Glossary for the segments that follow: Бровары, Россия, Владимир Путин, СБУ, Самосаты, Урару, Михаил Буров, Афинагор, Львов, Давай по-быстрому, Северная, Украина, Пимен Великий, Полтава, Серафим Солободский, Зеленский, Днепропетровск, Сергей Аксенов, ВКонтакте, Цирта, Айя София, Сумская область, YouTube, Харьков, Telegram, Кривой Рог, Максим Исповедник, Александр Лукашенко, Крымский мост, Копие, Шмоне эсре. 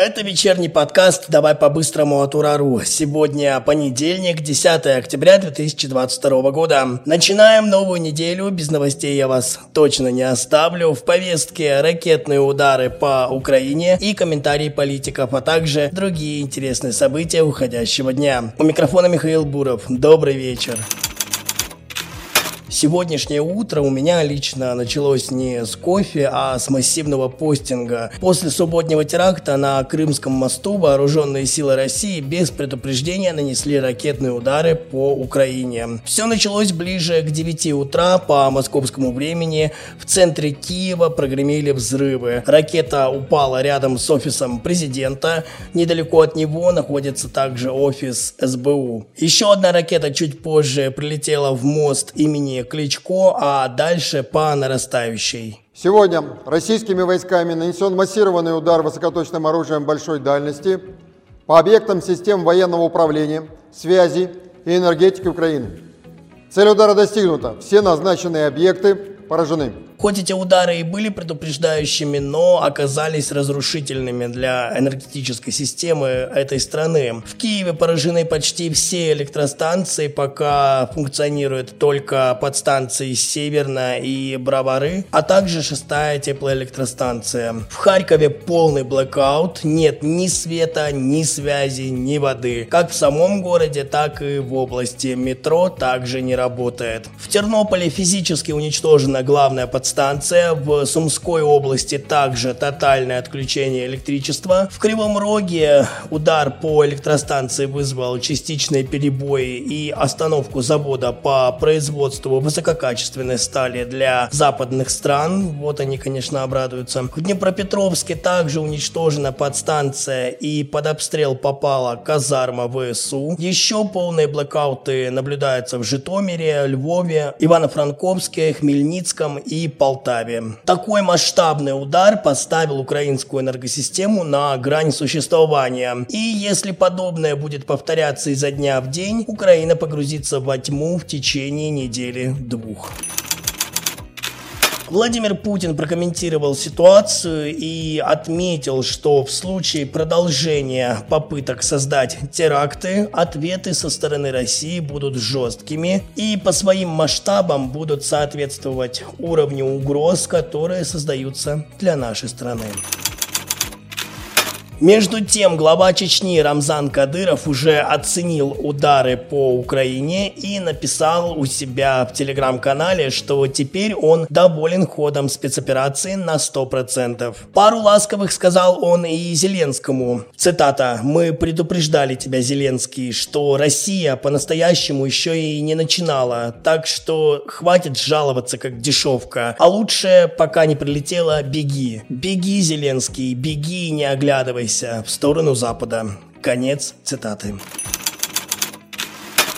Это вечерний подкаст «Давай по-быстрому» от Урару. Сегодня понедельник, 10 октября 2022 года. Начинаем новую неделю. Без новостей я вас точно не оставлю. В повестке ракетные удары по Украине и комментарии политиков, а также другие интересные события уходящего дня. У микрофона Михаил Буров. Добрый вечер. Сегодняшнее утро у меня лично началось не с кофе, а с массивного постинга. После субботнего теракта на Крымском мосту вооруженные силы России без предупреждения нанесли ракетные удары по Украине. Все началось ближе к 9 утра по московскому времени. В центре Киева прогремели взрывы. Ракета упала рядом с офисом президента. Недалеко от него находится также офис СБУ. Еще одна ракета чуть позже прилетела в мост имени Кличко, а дальше по нарастающей. Сегодня российскими войсками нанесен массированный удар высокоточным оружием большой дальности по объектам систем военного управления, связи и энергетики Украины. Цель удара достигнута. Все назначенные объекты поражены. Хоть эти удары и были предупреждающими, но оказались разрушительными для энергетической системы этой страны. В Киеве поражены почти все электростанции, пока функционируют только подстанции Северная и Бровары, а также 6-я теплоэлектростанция. В Харькове полный блэкаут, нет ни света, ни связи, ни воды. Как в самом городе, так и в области. Метро также не работает. В Тернополе физически уничтожена главная подстанция. В Сумской области также тотальное отключение электричества. В Кривом Роге удар по электростанции вызвал частичные перебои и остановку завода по производству высококачественной стали для западных стран. Вот они, конечно, обрадуются. В Днепропетровске также уничтожена подстанция и под обстрел попала казарма ВСУ. Еще полные блэкауты наблюдаются в Житомире, Львове, Ивано-Франковске, Хмельницком и Полтаве. Такой масштабный удар поставил украинскую энергосистему на грань существования. И если подобное будет повторяться изо дня в день, Украина погрузится во тьму в течение недели-двух. Владимир Путин прокомментировал ситуацию и отметил, что в случае продолжения попыток создать теракты, ответы со стороны России будут жесткими и по своим масштабам будут соответствовать уровню угроз, которые создаются для нашей страны. Между тем, глава Чечни Рамзан Кадыров уже оценил удары по Украине и написал у себя в Telegram-канале, что теперь он доволен ходом спецоперации на 100%. Пару ласковых сказал он и Зеленскому. Цитата: «Мы предупреждали тебя, Зеленский, что Россия по-настоящему еще и не начинала, так что хватит жаловаться как дешевка, а лучше, пока не прилетела, беги. Беги, Зеленский, беги, не оглядывайся в сторону Запада». Конец цитаты.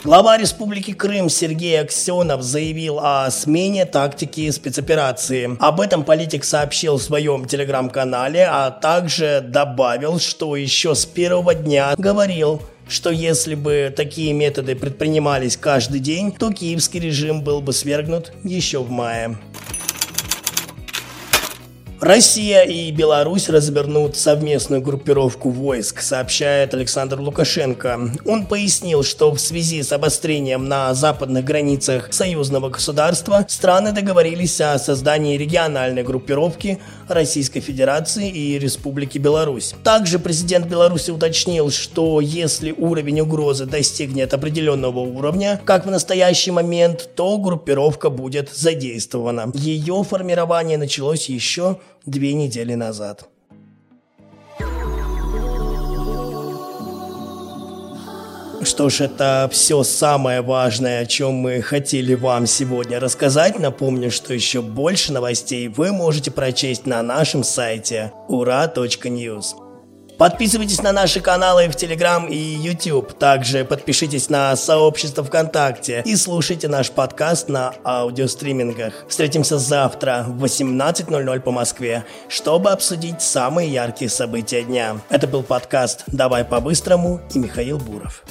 Глава Республики Крым Сергей Аксенов заявил о смене тактики спецоперации. Об этом политик сообщил в своем телеграм-канале, а также добавил, что еще с первого дня говорил, что если бы такие методы предпринимались каждый день, то киевский режим был бы свергнут еще в мае. Россия и Беларусь развернут совместную группировку войск, сообщает Александр Лукашенко. Он пояснил, что в связи с обострением на западных границах союзного государства страны договорились о создании региональной группировки Российской Федерации и Республики Беларусь. Также президент Беларуси уточнил, что если уровень угрозы достигнет определенного уровня, как в настоящий момент, то группировка будет задействована. Ее формирование началось еще 2 недели назад. Что ж, это все самое важное, о чем мы хотели вам сегодня рассказать. Напомню, что еще больше новостей вы можете прочесть на нашем сайте ura.news. Подписывайтесь на наши каналы в Telegram и YouTube. Также подпишитесь на сообщество ВКонтакте и слушайте наш подкаст на аудиостримингах. Встретимся завтра в 18:00 по Москве, чтобы обсудить самые яркие события дня. Это был подкаст «Давай по-быстрому» и Михаил Буров.